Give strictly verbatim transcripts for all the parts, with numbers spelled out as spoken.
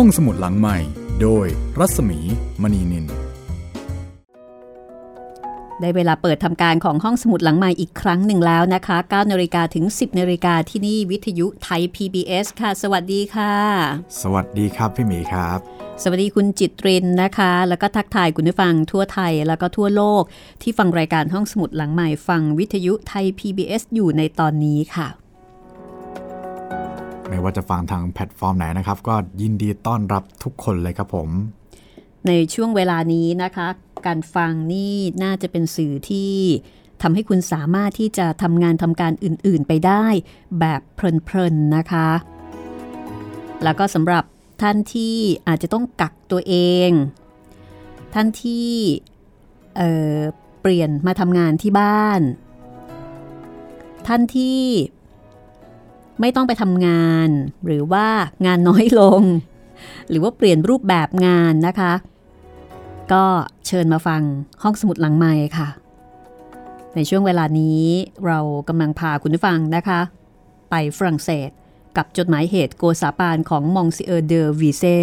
ห้องสมุดหลังใหม่โดยรัศมีมณีนินได้เวลาเปิดทำการของห้องสมุดหลังใหม่อีกครั้งหนึ่งแล้วนะคะ เก้า นาฬิกาถึง สิบ นาฬิกาที่นี่วิทยุไทย พี บี เอส ค่ะสวัสดีค่ะสวัสดีครับพี่หมีครับสวัสดีคุณจิตรินนะคะแล้วก็ทักทายคุณผู้ฟังทั่วไทยแล้วก็ทั่วโลกที่ฟังรายการห้องสมุดหลังใหม่ฟังวิทยุไทย พี บี เอส อยู่ในตอนนี้ค่ะไม่ว่าจะฟังทางแพลตฟอร์มไหนนะครับก็ยินดีต้อนรับทุกคนเลยครับผมในช่วงเวลานี้นะคะการฟังนี่น่าจะเป็นสื่อที่ทำให้คุณสามารถที่จะทำงานทำการอื่นๆไปได้แบบเพลินๆนะคะแล้วก็สำหรับท่านที่อาจจะต้องกักตัวเองท่านที่เอ่อเปลี่ยนมาทำงานที่บ้านท่านที่ไม่ต้องไปทำงานหรือว่างานน้อยลงหรือว่าเปลี่ยนรูปแบบงานนะคะก็เชิญมาฟังห้องสมุดหลังไมค์ค่ะในช่วงเวลานี้เรากำลังพาคุณผู้ฟังนะคะไปฝรั่งเศสกับจดหมายเหตุโกซาปานของมองซิเออร์เดอวีเซ่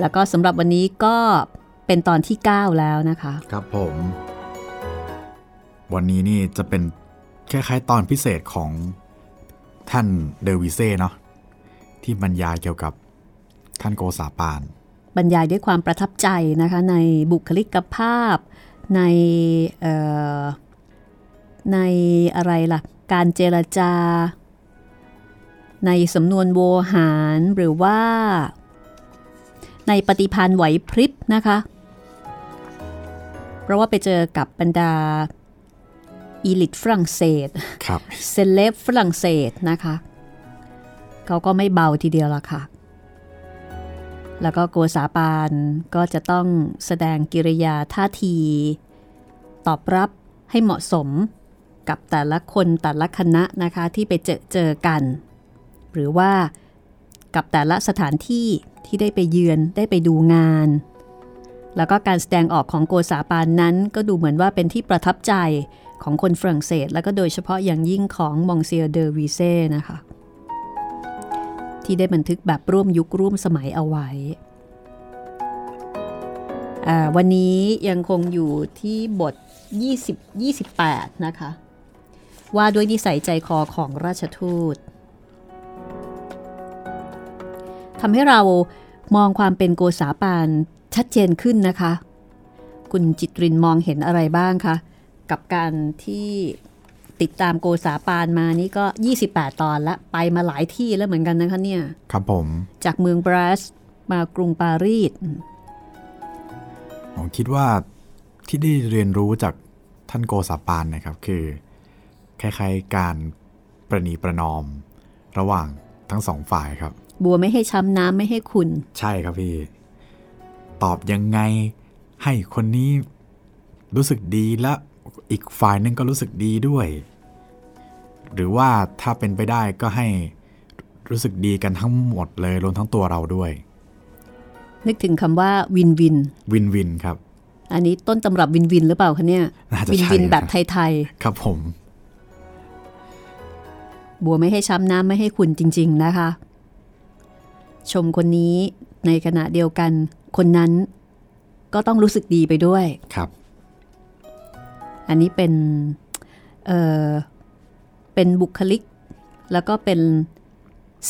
แล้วก็สำหรับวันนี้ก็เป็นตอนที่เก้าแล้วนะคะครับผมวันนี้นี่จะเป็นคล้ายๆตอนพิเศษของท่านเดอวีเซ่เนาะที่บรรยายเกี่ยวกับท่านโกซาปานบรรยายด้วยความประทับใจนะคะในบุคลิกภาพในเอ่อในอะไรล่ะการเจรจาในสำนวนโวหารหรือว่าในปฏิภาณไหวพริบนะคะเพราะว่าไปเจอกับบรรดาอีลิตฝรั่งเศสเซเลบฝรั่งเศสนะคะเขาก็ไม่เบาทีเดียวล่ะค่ะแล้วก็โกซาปานก็จะต้องแสดงกิริยาท่าทีตอบรับให้เหมาะสมกับแต่ละคนแต่ละคณะนะคะที่ไปเจอเจอกันหรือว่ากับแต่ละสถานที่ที่ได้ไปเยือนได้ไปดูงานแล้วก็การแสดงออกของโกซาปานนั้นก็ดูเหมือนว่าเป็นที่ประทับใจของคนฝรั่งเศสแล้วก็โดยเฉพาะอย่างยิ่งของมองเซียเดอวีเซ่นะคะที่ได้บันทึกแบบร่วมยุคร่วมสมัยเอาไว้วันนี้ยังคงอยู่ที่บทยี่สิบ ยี่สิบแปดนะคะว่าด้วยนิสัยใจคอของราชทูตทำให้เรามองความเป็นโกซาปานชัดเจนขึ้นนะคะคุณจิตรินมองเห็นอะไรบ้างคะกับการที่ติดตามโกซาปานมานี่ก็ยี่สิบแปดตอนละไปมาหลายที่แล้วเหมือนกันนะคะเนี่ยครับผมจากเมืองบรัสมากรุงปารีสผมคิดว่าที่ได้เรียนรู้จากท่านโกซาปานนะครับคือคล้ายๆการประนีประนอมระหว่างทั้งสองฝ่ายครับบัวไม่ให้ช้ำน้ำไม่ให้ขุ่นใช่ครับพี่ตอบยังไงให้คนนี้รู้สึกดีและอีกฝ่ายนึงก็รู้สึกดีด้วยหรือว่าถ้าเป็นไปได้ก็ให้รู้สึกดีกันทั้งหมดเลยรวมทั้งตัวเราด้วยนึกถึงคำว่าวินวินวินวินครับอันนี้ต้นตำรับวินวินหรือเปล่าคะเนี่ยวินวินแบบไทยๆครับผมบัวไม่ให้ช้ำน้ำไม่ให้ขุ่นจริงๆนะคะชมคนนี้ในขณะเดียวกันคนนั้นก็ต้องรู้สึกดีไปด้วยครับอันนี้เป็นเอ่อเป็นบุคลิกแล้วก็เป็น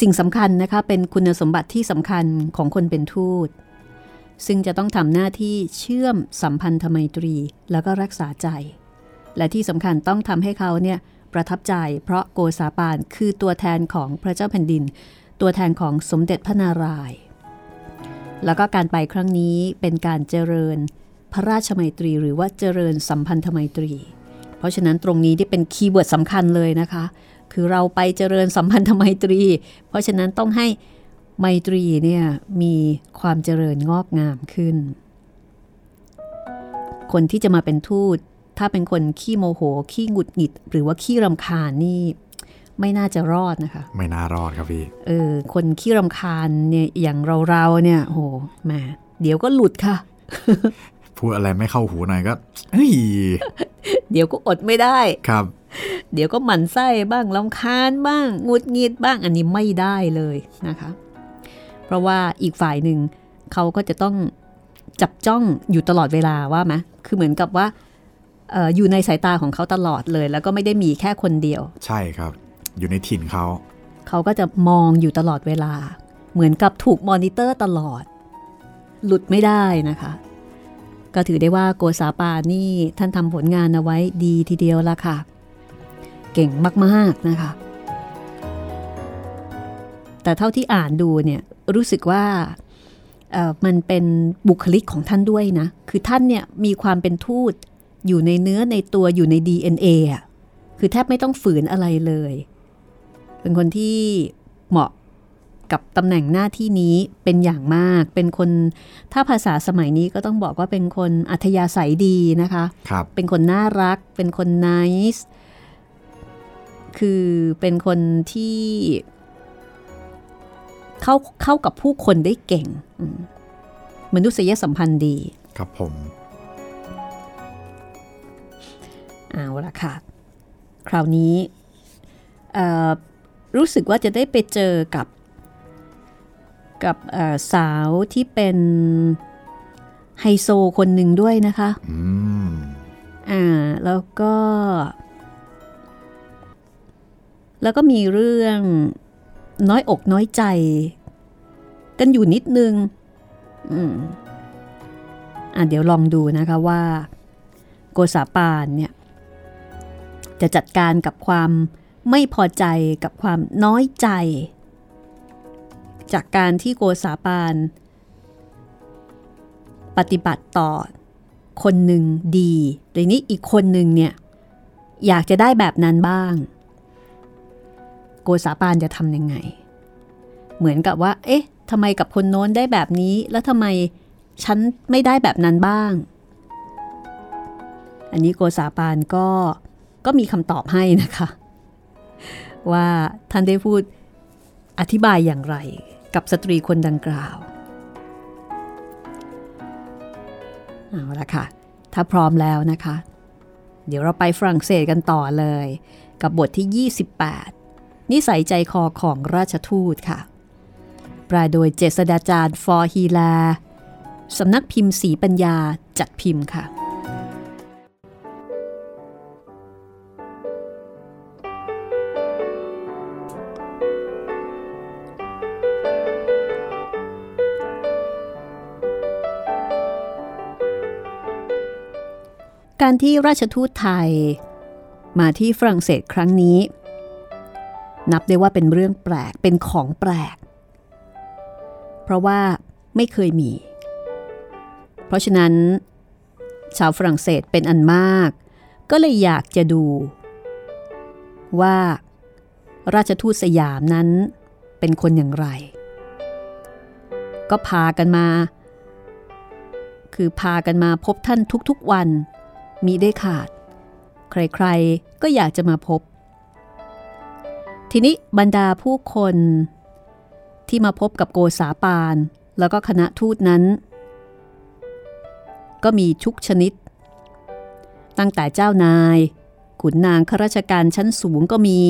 สิ่งสำคัญนะคะเป็นคุณสมบัติที่สำคัญของคนเป็นทูตซึ่งจะต้องทำหน้าที่เชื่อมสัมพันธไมตรีแล้วก็รักษาใจและที่สำคัญต้องทำให้เขาเนี่ยประทับใจเพราะโกซาปานคือตัวแทนของพระเจ้าแผ่นดินตัวแทนของสมเด็จพระนารายณ์แล้วก็การไปครั้งนี้เป็นการเจริญพระราชไมตรีหรือว่าเจริญสัมพันธไมตรีเพราะฉะนั้นตรงนี้ที่เป็นคีย์เวิร์ดสำคัญเลยนะคะคือเราไปเจริญสัมพันธไมตรีเพราะฉะนั้นต้องให้ไมตรีเนี่ยมีความเจริญงอกงามขึ้นคนที่จะมาเป็นทูตถ้าเป็นคนขี้โมโหขี้หงุดหงิดหรือว่าขี้รำคาญนี่ไม่น่าจะรอดนะคะไม่น่ารอดครับพี่เออคนขี้รำคาญเนี่ยอย่างเราๆเนี่ยโหแหมเดี๋ยวก็หลุดค่ะ พูดอะไรไม่เข้าหูหน่อยก็เฮ้ย เดี๋ยวก็อดไม่ได้ครับ เดี๋ยวก็หมั่นไส้บ้างรำคาญบ้างงุดงิดบ้างอันนี้ไม่ได้เลยนะคะเพราะว่าอีกฝ่ายหนึ่งเขาก็จะต้องจับจ้องอยู่ตลอดเวลาว่าไหมคือเหมือนกับว่า เอ่อ อยู่ในสายตาของเขาตลอดเลยแล้วก็ไม่ได้มีแค่คนเดียวใช่ครับอยู่ในถิ่นเขาเขาก็จะมองอยู่ตลอดเวลาเหมือนกับถูกมอนิเตอร์ตลอดหลุดไม่ได้นะคะก็ถือได้ว่าโกซาปานี่ท่านทำผลงานเอาไว้ดีทีเดียวละค่ะเก่งมากๆนะคะแต่เท่าที่อ่านดูเนี่ยรู้สึกว่ามันเป็นบุคลิกของท่านด้วยนะคือท่านเนี่ยมีความเป็นทูตอยู่ในเนื้อในตัวอยู่ใน ดี เอ็น เอ อ่ะคือแทบไม่ต้องฝืนอะไรเลยเป็นคนที่เหมาะกับตำแหน่งหน้าที่นี้เป็นอย่างมากเป็นคนถ้าภาษาสมัยนี้ก็ต้องบอกว่าเป็นคนอัธยาศัยดีนะคะครับเป็นคนน่ารักเป็นคน nice คือเป็นคนที่เข้าเข้ากับผู้คนได้เก่งมนุษยสัมพันธ์ดีครับผมเอาล่ะค่ะคราวนี้รู้สึกว่าจะได้ไปเจอกับกับสาวที่เป็นไฮโซคนหนึ่งด้วยนะคะอืมอ่าแล้วก็แล้วก็มีเรื่องน้อยอกน้อยใจกันอยู่นิดนึงอืมอ่ะเดี๋ยวลองดูนะคะว่าโกษาปานเนี่ยจะจัดการกับความไม่พอใจกับความน้อยใจจากการที่โกษาปานปฏิบัติต่อคนหนึ่งดีแต่นี้อีกคนหนึ่งเนี่ยอยากจะได้แบบนั้นบ้างโกษาปานจะทำยังไงเหมือนกับว่าเอ๊ะทำไมกับคนโน้นได้แบบนี้แล้วทำไมฉันไม่ได้แบบนั้นบ้างอันนี้โกษาปานก็ก็มีคำตอบให้นะคะว่าท่านได้พูดอธิบายอย่างไรกับสตรีคนดังกล่าวเอาละค่ะถ้าพร้อมแล้วนะคะเดี๋ยวเราไปฝรั่งเศสกันต่อเลยกับบทที่ยี่สิบแปดนิสัยใจคอของราชทูตค่ะแปลโดยเจษฎาจารย์ฟอร์ฮีลาสำนักพิมพ์ศรีปัญญาจัดพิมพ์ค่ะการที่ราชทูตไทยมาที่ฝรั่งเศสครั้งนี้นับได้ว่าเป็นเรื่องแปลกเป็นของแปลกเพราะว่าไม่เคยมีเพราะฉะนั้นชาวฝรั่งเศสเป็นอันมากก็เลยอยากจะดูว่าราชทูตสยามนั้นเป็นคนอย่างไรก็พากันมาคือพากันมาพบท่านทุกๆวันมีได้ขาดใครๆก็อยากจะมาพบทีนี้บรรดาผู้คนที่มาพบกับโกษาปานแล้วก็คณะทูตนั้นก็มีทุกชนิดตั้งแต่เจ้านายขุนนางข้าราชการชั้นสูงก็มี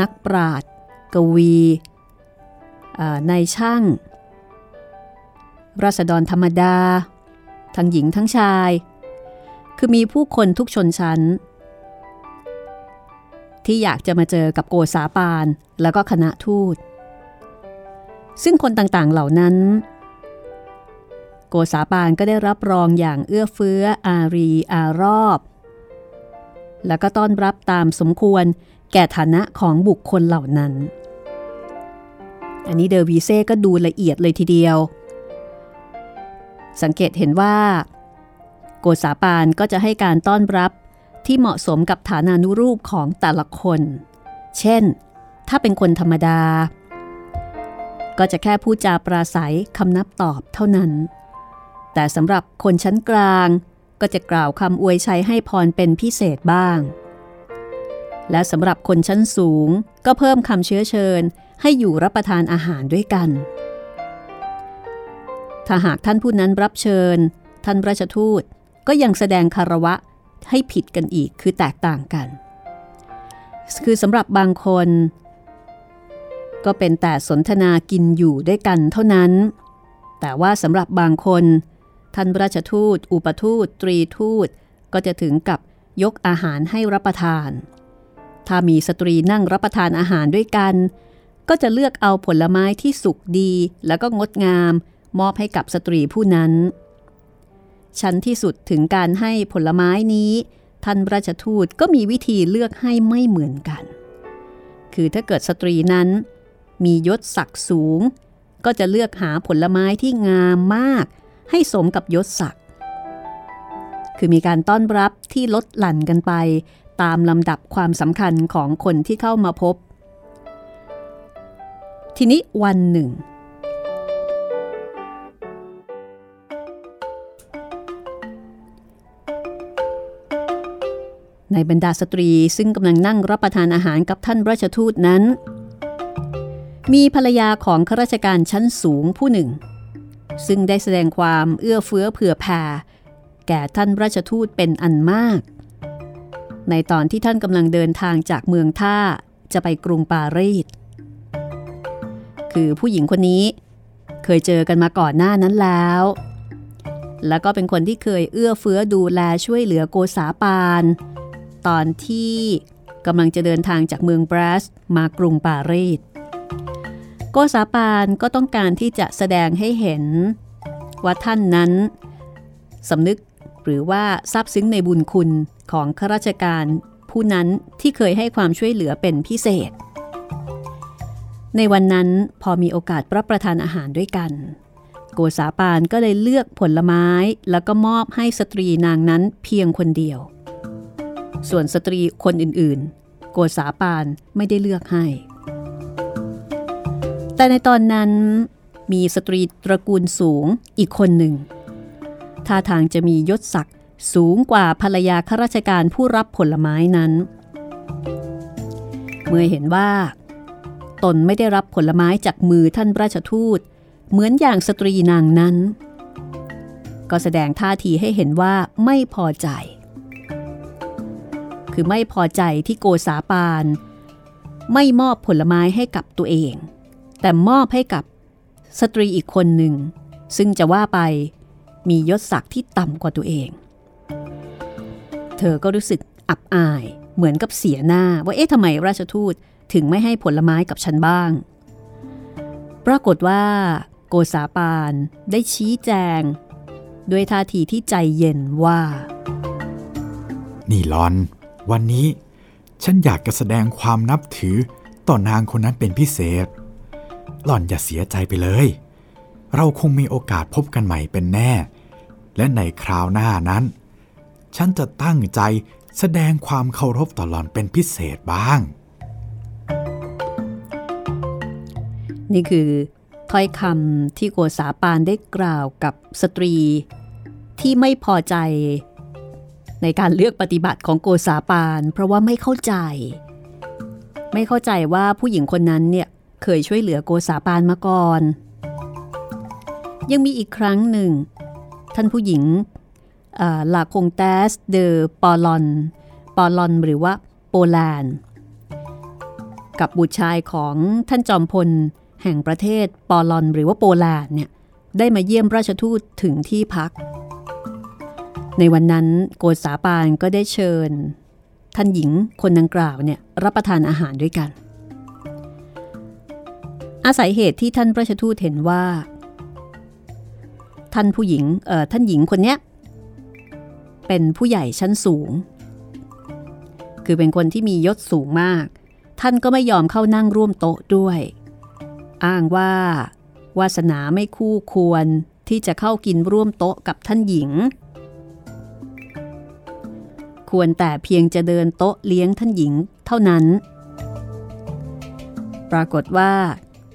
นักปราชญ์กวีนายช่างราษฎรธรรมดาทั้งหญิงทั้งชายคือมีผู้คนทุกชนชั้นที่อยากจะมาเจอกับโกษาปานแล้วก็คณะทูตซึ่งคนต่างๆเหล่านั้นโกษาปานก็ได้รับรองอย่างเอื้อเฟื้ออารีอารอบแล้วก็ต้อนรับตามสมควรแก่ฐานะของบุคคลเหล่านั้นอันนี้เดอวีเซ่ก็ดูละเอียดเลยทีเดียวสังเกตเห็นว่าโกษาปานก็จะให้การต้อนรับที่เหมาะสมกับฐานานุรูปของแต่ละคนเช่นถ้าเป็นคนธรรมดาก็จะแค่พูดจาปราศัยคำนับตอบเท่านั้นแต่สำหรับคนชั้นกลางก็จะกล่าวคำอวยชัยให้พรเป็นพิเศษบ้างและสำหรับคนชั้นสูงก็เพิ่มคำเชื้อเชิญให้อยู่รับประทานอาหารด้วยกันถ้าหากท่านผู้นั้นรับเชิญท่านราชทูตก็ยังแสดงคารวะ ให้ผิดกันอีกคือแตกต่างกันคือสำหรับบางคนก็เป็นแต่สนทนากินอยู่ด้วยกันเท่านั้นแต่ว่าสำหรับบางคนท่านราชทูตอุปทูตตรีทูตก็จะถึงกับยกอาหารให้รับประทานถ้ามีสตรีนั่งรับประทานอาหารด้วยกันก็จะเลือกเอาผลไม้ที่สุกดีแล้วก็งดงามมอบให้กับสตรีผู้นั้นชั้นที่สุดถึงการให้ผลไม้นี้ท่านราชทูตก็มีวิธีเลือกให้ไม่เหมือนกันคือถ้าเกิดสตรีนั้นมียศศักดิ์สูงก็จะเลือกหาผลไม้ที่งามมากให้สมกับยศศักดิ์คือมีการต้อนรับที่ลดหลั่นกันไปตามลำดับความสำคัญของคนที่เข้ามาพบทีนี้วันหนึ่งในบรรดาสตรีซึ่งกำลังนั่งรับประทานอาหารกับท่านราชทูตนั้นมีภรรยาของข้าราชการชั้นสูงผู้หนึ่งซึ่งได้แสดงความเอื้อเฟื้อเผื่อแผ่แก่ท่านราชทูตเป็นอันมากในตอนที่ท่านกำลังเดินทางจากเมืองท่าจะไปกรุงปารีสคือผู้หญิงคนนี้เคยเจอกันมาก่อนหน้านั้นแล้วแล้วก็เป็นคนที่เคยเอื้อเฟื้อดูแลช่วยเหลือโกษาปานตอนที่กำลังจะเดินทางจากเมืองบรัสมากรุงปารีสโกษาปานก็ต้องการที่จะแสดงให้เห็นว่าท่านนั้นสำนึกหรือว่าซาบซึ้งในบุญคุณของข้าราชการผู้นั้นที่เคยให้ความช่วยเหลือเป็นพิเศษในวันนั้นพอมีโอกาสรับประทานอาหารด้วยกันโกษาปานก็เลยเลือกผลไม้แล้วก็มอบให้สตรีนางนั้นเพียงคนเดียวส่วนสตรีคนอื่นๆโกษาปานไม่ได้เลือกให้แต่ในตอนนั้นมีสตรีตระกูลสูงอีกคนหนึ่งท่าทางจะมียศศักดิ์สูงกว่าภรรยาข้าราชการผู้รับผลไม้นั้นเมื่อเห็นว่าตนไม่ได้รับผลไม้จากมือท่านราชทูตเหมือนอย่างสตรีนางนั้นก็แสดงท่าทีให้เห็นว่าไม่พอใจคือไม่พอใจที่โกษาปานไม่มอบผลไม้ให้กับตัวเองแต่มอบให้กับสตรีอีกคนหนึ่งซึ่งจะว่าไปมียศศักดิ์ที่ต่ำกว่าตัวเองเธอก็รู้สึกอับอายเหมือนกับเสียหน้าว่าเอ๊ะทำไมราชทูตถึงไม่ให้ผลไม้กับฉันบ้างปรากฏว่าโกษาปานได้ชี้แจงด้วยท่าทีที่ใจเย็นว่านี่หลอนวันนี้ฉันอยากจะแสดงความนับถือต่อนางคนนั้นเป็นพิเศษหล่อนอย่าเสียใจไปเลยเราคงมีโอกาสพบกันใหม่เป็นแน่และในคราวหน้านั้นฉันจะตั้งใจแสดงความเคารพต่อหล่อนเป็นพิเศษบ้างนี่คือถ้อยคำที่โกษาปานได้กล่าวกับสตรีที่ไม่พอใจในการเลือกปฏิบัติของโกษาปานเพราะว่าไม่เข้าใจไม่เข้าใจว่าผู้หญิงคนนั้นเนี่ยเคยช่วยเหลือโกษาปานมาก่อนยังมีอีกครั้งหนึ่งท่านผู้หญิงลาคงแตสเดอปอลอนปอลอนหรือว่าโปแลนด์กับบุตรชายของท่านจอมพลแห่งประเทศปอลอนหรือว่าโปแลนด์เนี่ยได้มาเยี่ยมราชทูตถึงที่พักในวันนั้นโกษาปานก็ได้เชิญท่านหญิงคนดังกล่าวเนี่ยรับประทานอาหารด้วยกันอาศัยเหตุที่ท่านราชทูตเห็นว่าท่านผู้หญิงเอ่อท่านหญิงคนเนี้ยเป็นผู้ใหญ่ชั้นสูงคือเป็นคนที่มียศสูงมากท่านก็ไม่ยอมเข้านั่งร่วมโต๊ะด้วยอ้างว่าวาสนาไม่คู่ควรที่จะเข้ากินร่วมโต๊ะกับท่านหญิงควรแต่เพียงจะเดินโต๊ะเลี้ยงท่านหญิงเท่านั้นปรากฏว่า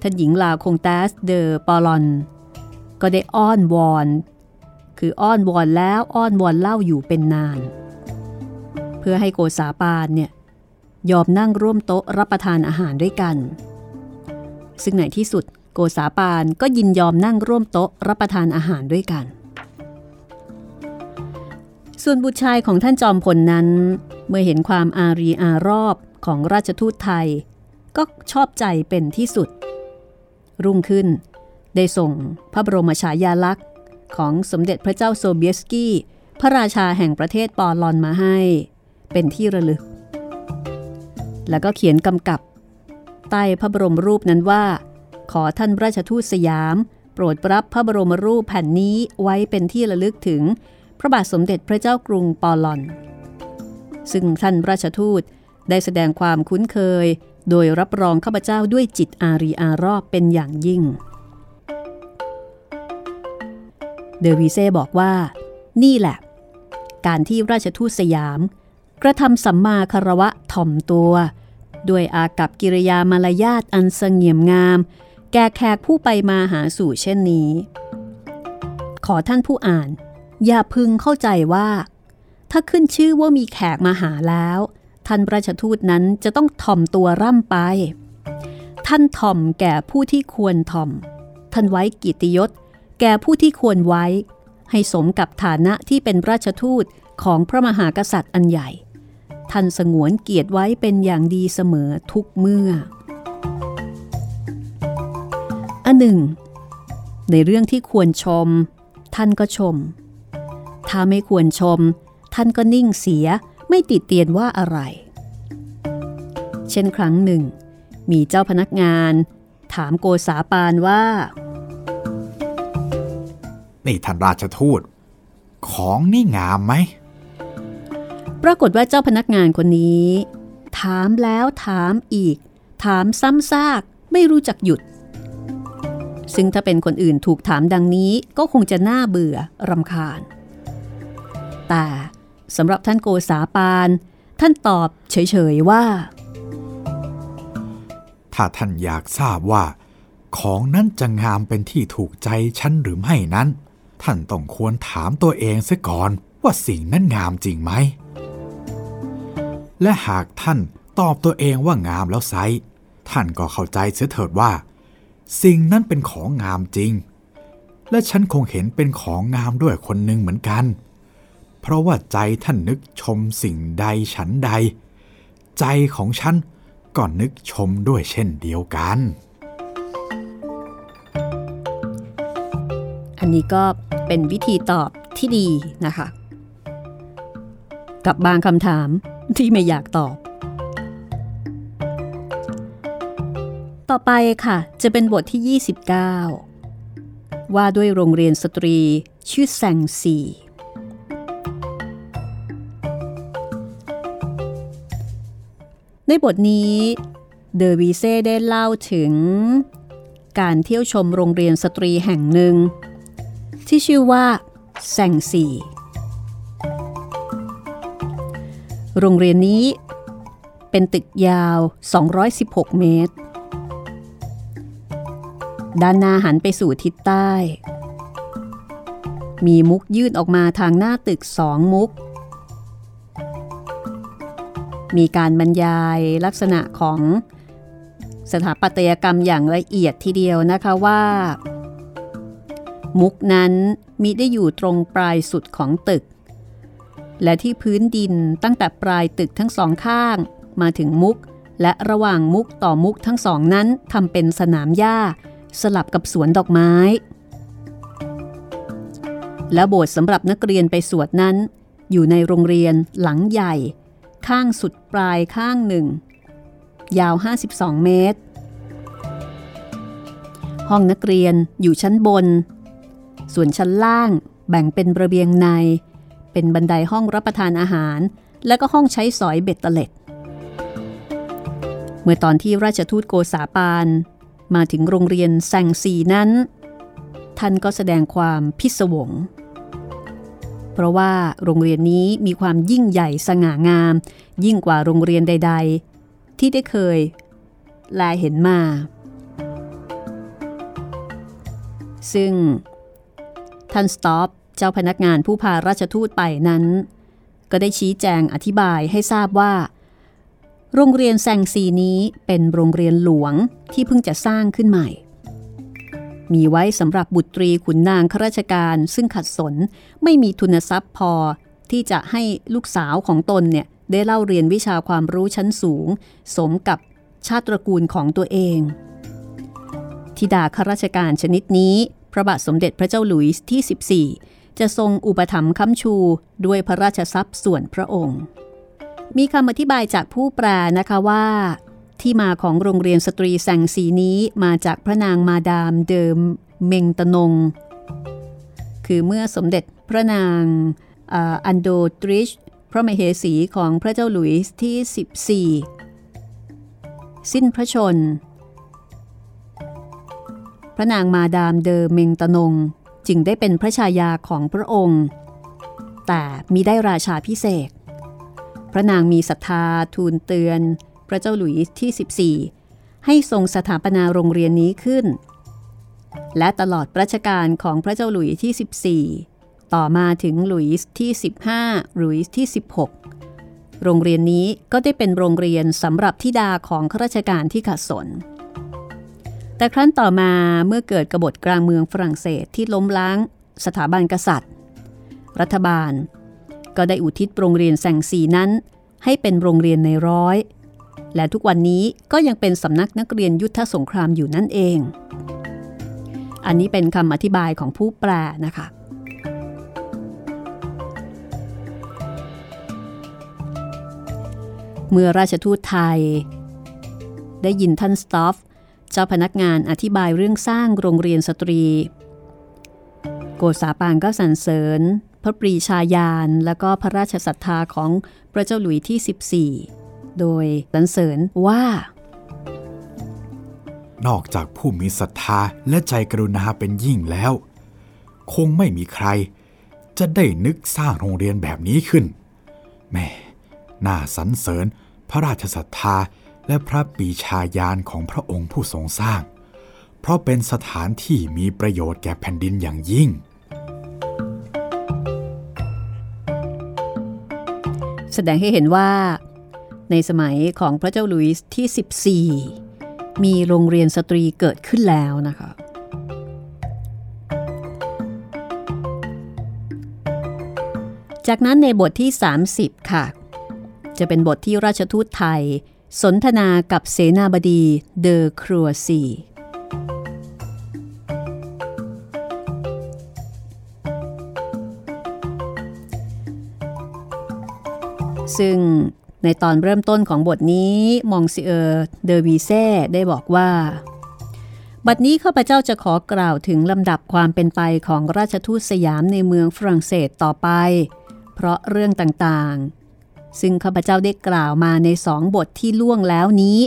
ท่านหญิงลาคงแตสเดอปอลอนก็ได้อ้อนวอนคืออ้อนวอนแล้วอ้อนวอนเล่าอยู่เป็นนานเพื่อให้โกษาปานเนี่ยยอมนั่งร่วมโต๊ะรับประทานอาหารด้วยกันซึ่งในที่สุดโกษาปานก็ยินยอมนั่งร่วมโต๊ะรับประทานอาหารด้วยกัน ส่วนบุตรชายของท่านจอมพลนั้นเมื่อเห็นความอารีอารอบของราชทูตไทยก็ชอบใจเป็นที่สุดรุ่งขึ้นได้ส่งพระบรมฉายาลักษณ์ของสมเด็จพระเจ้าโซเบียสกี้พระราชาแห่งประเทศโปแลนด์มาให้เป็นที่ระลึกแล้วก็เขียนกำกับใต้พระบรมรูปนั้นว่าขอท่านราชทูตสยามโปรดรับพระบรมรูปแผ่นนี้ไว้เป็นที่ระลึกถึงพระบาทสมเด็จพระเจ้ากรุงโปแลนด์ซึ่งท่านราชทูตได้แสดงความคุ้นเคยโดยรับรองข้าพเจ้าด้วยจิตอารีอารอบเป็นอย่างยิ่งเดอวีเซ่บอกว่านี่แหละการที่ราชทูตสยามกระทำสัมมาคารวะถ่อมตัวด้วยอากัปกิริยามารยาทอันเสงี่ยมงามแก่แขกผู้ไปมาหาสู่เช่นนี้ขอท่านผู้อ่านอย่าพึงเข้าใจว่าถ้าขึ้นชื่อว่ามีแขกมาหาแล้วท่านราชทูตนั้นจะต้องถ่อมตัวร่ำไปท่านถ่อมแก่ผู้ที่ควรถ่อมท่านไว้กิตติยศแก่ผู้ที่ควรไว้ให้สมกับฐานะที่เป็นราชทูตของพระมหากษัตริย์อันใหญ่ท่านสงวนเกียรติไว้เป็นอย่างดีเสมอทุกเมื่ออันหนึ่งในเรื่องที่ควรชมท่านก็ชมถ้าไม่ควรชมท่านก็นิ่งเสียไม่ติดเตียนว่าอะไรเช่นครั้งหนึ่งมีเจ้าพนักงานถามโกษาปานว่านี่ท่านราชทูตของนี่งามไหมปรากฏว่าเจ้าพนักงานคนนี้ถามแล้วถามอีกถามซ้ำซากไม่รู้จักหยุดซึ่งถ้าเป็นคนอื่นถูกถามดังนี้ก็คงจะน่าเบื่อรำคาญแต่สำหรับท่านโกษาปานท่านตอบเฉยๆว่าถ้าท่านอยากทราบว่าของนั้นจะงามเป็นที่ถูกใจฉันหรือไม่นั้นท่านต้องควรถามตัวเองซะก่อนว่าสิ่งนั้นงามจริงไหมและหากท่านตอบตัวเองว่างามแล้วไซร้ท่านก็เข้าใจเสียเถิดว่าสิ่งนั้นเป็นของงามจริงและฉันคงเห็นเป็นของงามด้วยคนหนึ่งเหมือนกันเพราะว่าใจท่านนึกชมสิ่งใดฉันใดใจของฉันก็นึกชมด้วยเช่นเดียวกันอันนี้ก็เป็นวิธีตอบที่ดีนะคะกับบางคำถามที่ไม่อยากตอบต่อไปค่ะจะเป็นบทที่ยี่สิบเก้าว่าด้วยโรงเรียนสตรีชื่อแซงซีในบทนี้เดอวีเซ่ได้เล่าถึงการเที่ยวชมโรงเรียนสตรีแห่งหนึ่งที่ชื่อว่าแซงซีโรงเรียนนี้เป็นตึกยาวสองร้อยสิบหกเมตรด้านหน้าหันไปสู่ทิศใต้มีมุกยื่นออกมาทางหน้าตึกสองมุกมีการบรรยายลักษณะของสถาปัตยกรรมอย่างละเอียดทีเดียวนะคะว่ามุกนั้นมิได้อยู่ตรงปลายสุดของตึกและที่พื้นดินตั้งแต่ปลายตึกทั้งสองข้างมาถึงมุกและระหว่างมุกต่อมุกทั้งสองนั้นทำเป็นสนามหญ้าสลับกับสวนดอกไม้และโบสถ์สำหรับนักเรียนไปสวดนั้นอยู่ในโรงเรียนหลังใหญ่ข้างสุดปลายข้างหนึ่งยาวห้าสิบสองเมตรห้องนักเรียนอยู่ชั้นบนส่วนชั้นล่างแบ่งเป็นระเบียงในเป็นบันไดห้องรับประทานอาหารและก็ห้องใช้สอยเบ็ดเตล็ดเมื่อตอนที่ราชทูตโกษาปานมาถึงโรงเรียนแซงซีนั้นท่านก็แสดงความพิศวงเพราะว่าโรงเรียนนี้มีความยิ่งใหญ่สง่างามยิ่งกว่าโรงเรียนใดๆที่ได้เคยแลเห็นมาซึ่งท่านสต๊อปเจ้าพนักงานผู้พาราชทูตไปนั้นก็ได้ชี้แจงอธิบายให้ทราบว่าโรงเรียนแซงซีนี้เป็นโรงเรียนหลวงที่เพิ่งจะสร้างขึ้นใหม่มีไว้สำหรับบุตรีขุนนางข้าราชการซึ่งขัดสนไม่มีทุนทรัพย์พอ ที่จะให้ลูกสาวของตนเนี่ยได้เล่าเรียนวิชาความรู้ชั้นสูงสมกับชาติตระกูลของตัวเองธิดาข้าราชการชนิดนี้พระบาทสมเด็จพระเจ้าหลุยส์ที่สิบสี่จะทรงอุปถัมภ์ค้ำชูด้วยพระราชทรัพย์ส่วนพระองค์มีคำอธิบายจากผู้แปลนะคะว่าที่มาของโรงเรียนสตรีแสงสีนี้มาจากพระนางมาดามเดิมเมงตนงคือเมื่อสมเด็จพระนางอันโดตริชพระมเหสีของพระเจ้าหลุยส์ที่สิบสี่สิ้นพระชนม์พระนางมาดามเดอเมงตนงจึงได้เป็นพระชายาของพระองค์แต่มิได้ราชาพิเศษพระนางมีศรัทธาทูลเตือนพระเจ้าหลุยส์ที่สิบสี่ให้ทรงสถาปนาโรงเรียนนี้ขึ้นและตลอดรัชกาลของพระเจ้าหลุยส์ที่สิบสี่ต่อมาถึงหลุยส์ที่สิบห้าหลุยส์ที่สิบหกโรงเรียนนี้ก็ได้เป็นโรงเรียนสำหรับธิดาของข้าราชการที่ขัดสนแต่ครั้นต่อมาเมื่อเกิดกบฏกลางเมืองฝรั่งเศสที่ล้มล้างสถาบันกษัตริย์รัฐบาลก็ได้อุทิศโรงเรียนแสงสีนั้นให้เป็นโรงเรียนในร้อยและทุกวันนี้ก็ยังเป็นสำนักนักเรียนยุทธสงครามอยู่นั่นเองอันนี้เป็นคำอธิบายของผู้แปลนะคะเมื่อราชทูตไทยได้ยินท่านสตอฟเจ้าพนักงานอธิบายเรื่องสร้างโรงเรียนสตรีโกษาปานก็สรรเสริญพระปรีชาญาณและก็พระราชศรัทธาของพระเจ้าหลุยส์ที่สิบสี่โดยสรรเสริญว่านอกจากผู้มีศรัทธาและใจกรุณาเป็นยิ่งแล้วคงไม่มีใครจะได้นึกสร้างโรงเรียนแบบนี้ขึ้นแม่น่าสรรเสริญพระราชศรัทธาและพระปรีชาญาณของพระองค์ผู้ทรงสร้างเพราะเป็นสถานที่มีประโยชน์แก่แผ่นดินอย่างยิ่งแสดงให้เห็นว่าในสมัยของพระเจ้าหลุยส์ที่สิบสี่มีโรงเรียนสตรีเกิดขึ้นแล้วนะคะจากนั้นในบทที่สามสิบค่ะจะเป็นบทที่ราชทูตไทยสนทนากับเสนาบดีเดอครัวซีซึ่งในตอนเริ่มต้นของบทนี้มองซิเออร์เดอวีเซ่ได้บอกว่าบัดนี้ข้าพเจ้าจะขอกล่าวถึงลำดับความเป็นไปของราชทูตสยามในเมืองฝรั่งเศสต่อไปเพราะเรื่องต่างๆซึ่งข้าพเจ้าได้กล่าวมาในสองบทที่ล่วงแล้วนี้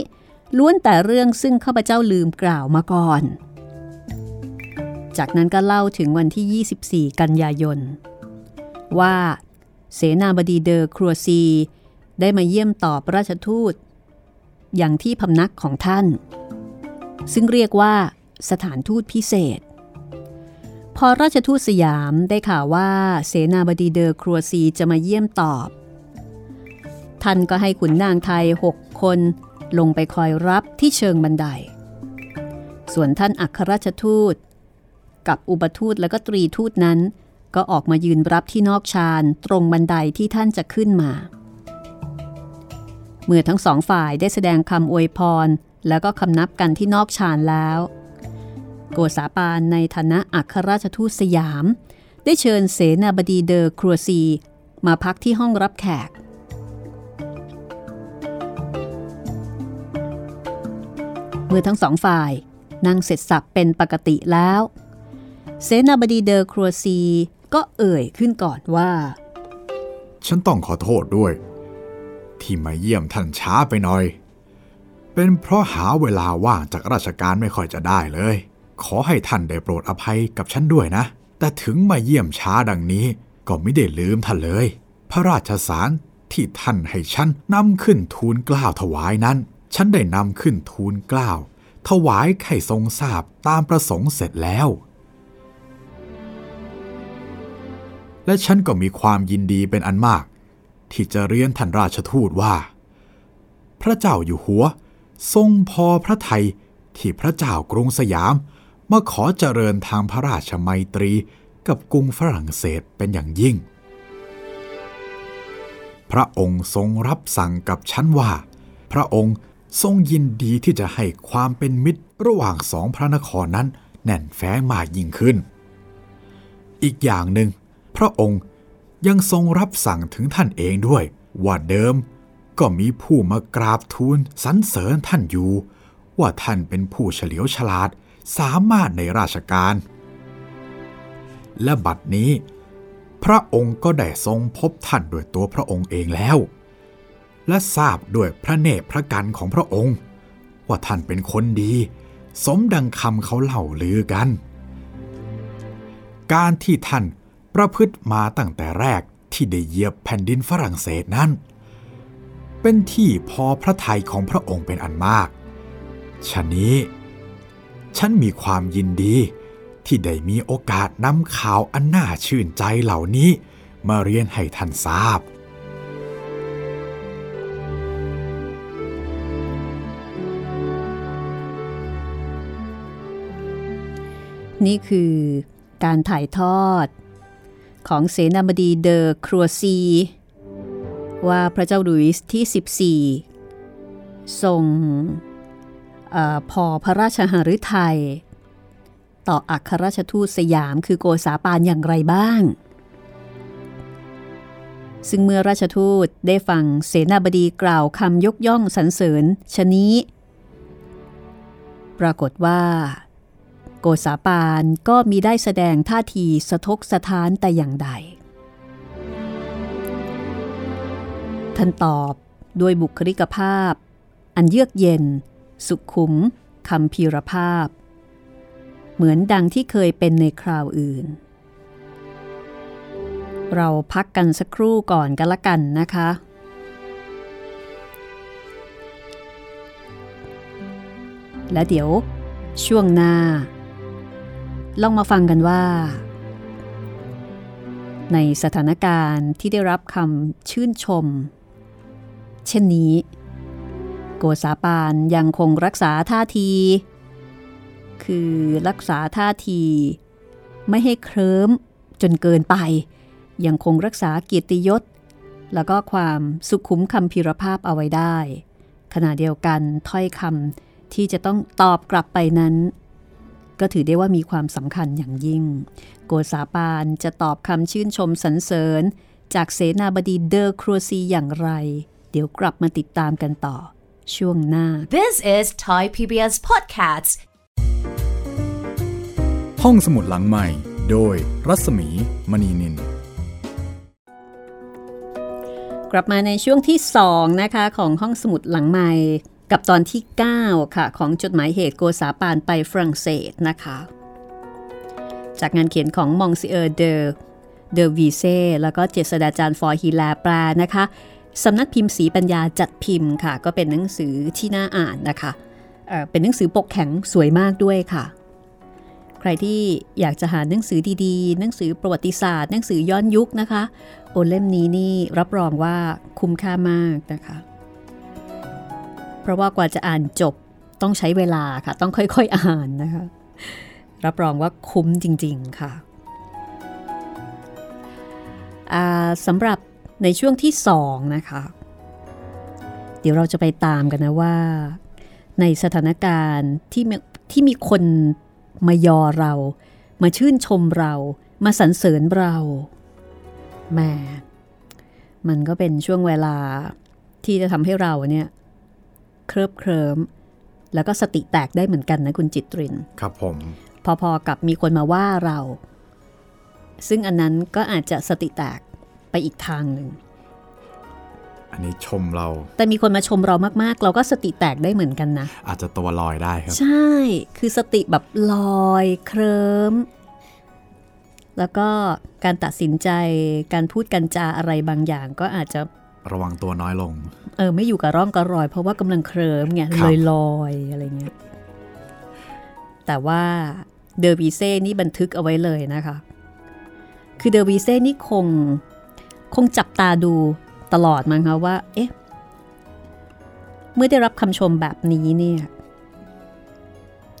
ล้วนแต่เรื่องซึ่งข้าพเจ้าลืมกล่าวมาก่อนจากนั้นก็เล่าถึงวันที่ยี่สิบสี่กันยายนว่าเสนาบดีเดอครัวซีได้มาเยี่ยมตอบราชทูตอย่างที่พำนักของท่านซึ่งเรียกว่าสถานทูตพิเศษพอราชทูตสยามได้ข่าวว่าเสนาบดีเดอครัวซีจะมาเยี่ยมตอบท่านก็ให้ขุนนางไทยหกคนลงไปคอยรับที่เชิงบันไดส่วนท่านอัครราชทูตกับอุปทูตและก็ตรีทูตนั้นก็ออกมายืนรับที่นอกชานตรงบันไดที่ท่านจะขึ้นมาเมื่อทั้งสองฝ่ายได้แสดงคำอวยพรแล้วก็คำนับกันที่นอกชานแล้วโกษาปานในฐานะอัครราชทูตสยามได้เชิญเสนาบดีเดอครัวซีมาพักที่ห้องรับแขกเมื่อทั้งสองฝ่ายนั่งเสร็จสรรพเป็นปกติแล้วเสนาบดีเดอครัวซีก็เอ่ยขึ้นก่อนว่าฉันต้องขอโทษด้วยที่มาเยี่ยมท่านช้าไปหน่อยเป็นเพราะหาเวลาว่างจากราชการไม่ค่อยจะได้เลยขอให้ท่านได้โปรดอภัยกับฉันด้วยนะแต่ถึงมาเยี่ยมช้าดังนี้ก็ไม่ได้ลืมท่านเลยพระราชสารที่ท่านให้ฉันนำขึ้นทูลเกล้าถวายนั้นฉันได้นำขึ้นทูลเกล้าถวายให้ทรงทราบตามประสงค์เสร็จแล้วและฉันก็มีความยินดีเป็นอันมากที่จะเรียนท่านราชทูตว่าพระเจ้าอยู่หัวทรงพอพระทัยที่พระเจ้ากรุงสยามมาขอเจริญทางพระราชไมตรีกับกรุงฝรั่งเศสเป็นอย่างยิ่ง พระองค์ทรงรับสั่งกับฉันว่าพระองค์ทรงยินดีที่จะให้ความเป็นมิตรระหว่างสองพระนครนั้นแน่นแฟ้งมากยิ่งขึ้นอีกอย่างหนึ่งพระองค์ยังทรงรับสั่งถึงท่านเองด้วยว่าเดิมก็มีผู้มากราบทูลสรรเสริญท่านอยู่ว่าท่านเป็นผู้เฉลียวฉลาดสามารถในราชการและบัดนี้พระองค์ก็ได้ทรงพบท่านด้วยตัวพระองค์เองแล้วและทราบด้วยพระเนตรพระกรรณของพระองค์ว่าท่านเป็นคนดีสมดังคำเขาเล่าลือกันการที่ท่านประพฤติมาตั้งแต่แรกที่ได้เหยียบแผ่นดินฝรั่งเศสนั้นเป็นที่พอพระทัยของพระองค์เป็นอันมากฉะนี้ฉันมีความยินดีที่ได้มีโอกาสนำข่าวอันน่าชื่นใจเหล่านี้มาเรียนให้ท่านทราบนี่คือการถ่ายทอดของเสนาบดีเดอครัวซีว่าพระเจ้าหลุยส์ที่สิบสี่ทรงเอ่อพอพระราชหฤทัยต่ออัครราชทูตสยามคือโกษาปานอย่างไรบ้างซึ่งเมื่อราชทูตได้ฟังเสนาบดีกล่าวคำยกย่องสรรเสริญชะนี้ปรากฏว่าโกษาปานก็มิได้แสดงท่าทีสะทกสะท้านแต่อย่างใดท่านตอบด้วยบุคลิกภาพอันเยือกเย็นสุขุมคัมภีรภาพเหมือนดังที่เคยเป็นในคราวอื่นเราพักกันสักครู่ก่อนกันละกันนะคะและเดี๋ยวช่วงหน้าลองมาฟังกันว่าในสถานการณ์ที่ได้รับคำชื่นชมเช่นนี้โกษาปานยังคงรักษาท่าทีคือรักษาท่าทีไม่ให้เคลิ้มจนเกินไปยังคงรักษาเกียรติยศแล้วก็ความสุขุมคัมภีรภาพเอาไว้ได้ขณะเดียวกันถ้อยคำที่จะต้องตอบกลับไปนั้นก็ถือได้ว่ามีความสำคัญอย่างยิ่งโกษาปานจะตอบคำชื่นชมสรรเสริญจากเสนาบดีเดอครัวซีอย่างไรเดี๋ยวกลับมาติดตามกันต่อช่วงหน้า This is Thai พี บี เอส Podcast ห้องสมุดหลังใหม่โดยรัศมีมณีนินกลับมาในช่วงที่สองนะคะของห้องสมุดหลังใหม่กับตอนที่เก้าค่ะของจดหมายเหตุโกษาปานไปฝรั่งเศสนะคะจากงานเขียนของมองซิเออร์เดอเดอวีเซ่แล้วก็เจษฎาจารย์ฟอฮีลาปลานะคะสำนักพิมพ์ศรีปัญญาจัดพิมพ์ค่ะก็เป็นหนังสือที่น่าอ่านนะคะ เอ่อ เป็นหนังสือปกแข็งสวยมากด้วยค่ะใครที่อยากจะหาหนังสือดีๆหนังสือประวัติศาสตร์หนังสือย้อนยุคนะคะโอเล่มนี้นี่รับรองว่าคุ้มค่ามากนะคะเพราะว่ากว่าจะอ่านจบต้องใช้เวลาค่ะต้องค่อยๆอ่านนะคะรับรองว่าคุ้มจริงๆค่ะอ่าสำหรับในช่วงที่สองนะคะเดี๋ยวเราจะไปตามกันนะว่าในสถานการณ์ที่ที่มีคนมายอเรามาชื่นชมเรามาสรรเสริญเราแม่มันก็เป็นช่วงเวลาที่จะทำให้เราเนี่ยเคลิบเคลิ้มแล้วก็สติแตกได้เหมือนกันนะคุณจิตรินครับผมพอๆกับมีคนมาว่าเราซึ่งอันนั้นก็อาจจะสติแตกไปอีกทางหนึ่งอันนี้ชมเราแต่มีคนมาชมเรามากๆเราก็สติแตกได้เหมือนกันนะอาจจะตัวลอยได้ครับใช่คือสติแบบลอยเคลิ้มแล้วก็การตัดสินใจการพูดการจาอะไรบางอย่างก็อาจจะระวังตัวน้อยลงเออไม่อยู่กับร่องกับรอยเพราะว่ากำลังเคลิ้มไงเลยลอยอะไรเงี้ยแต่ว่าเดอวีเซ่นี่บันทึกเอาไว้เลยนะคะคือเดอวีเซ่นี่คงคงจับตาดูตลอดมั้งคะว่าเอ๊ะเมื่อได้รับคำชมแบบนี้เนี่ย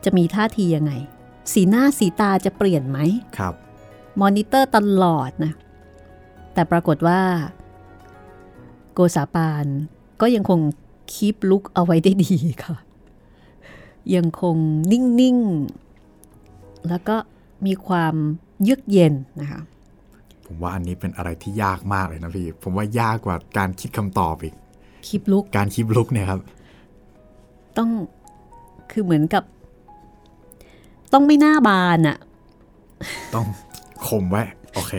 จะมีท่าทียังไงสีหน้าสีตาจะเปลี่ยนไหมครับมอนิเตอร์ตลอดนะแต่ปรากฏว่า โกษาปานก็ยังคงคีปลุกเอาไว้ได้ดีค่ะยังคงนิ่งๆแล้วก็มีความเยือกเย็นนะคะผมว่าอันนี้เป็นอะไรที่ยากมากเลยนะพี่ผมว่ายากกว่าการคิดคำตอบอีกคีปลุกการคีปลุกเนี่ยครับต้องคือเหมือนกับต้องไม่หน้าบานอะต้องข่มไว้โอเค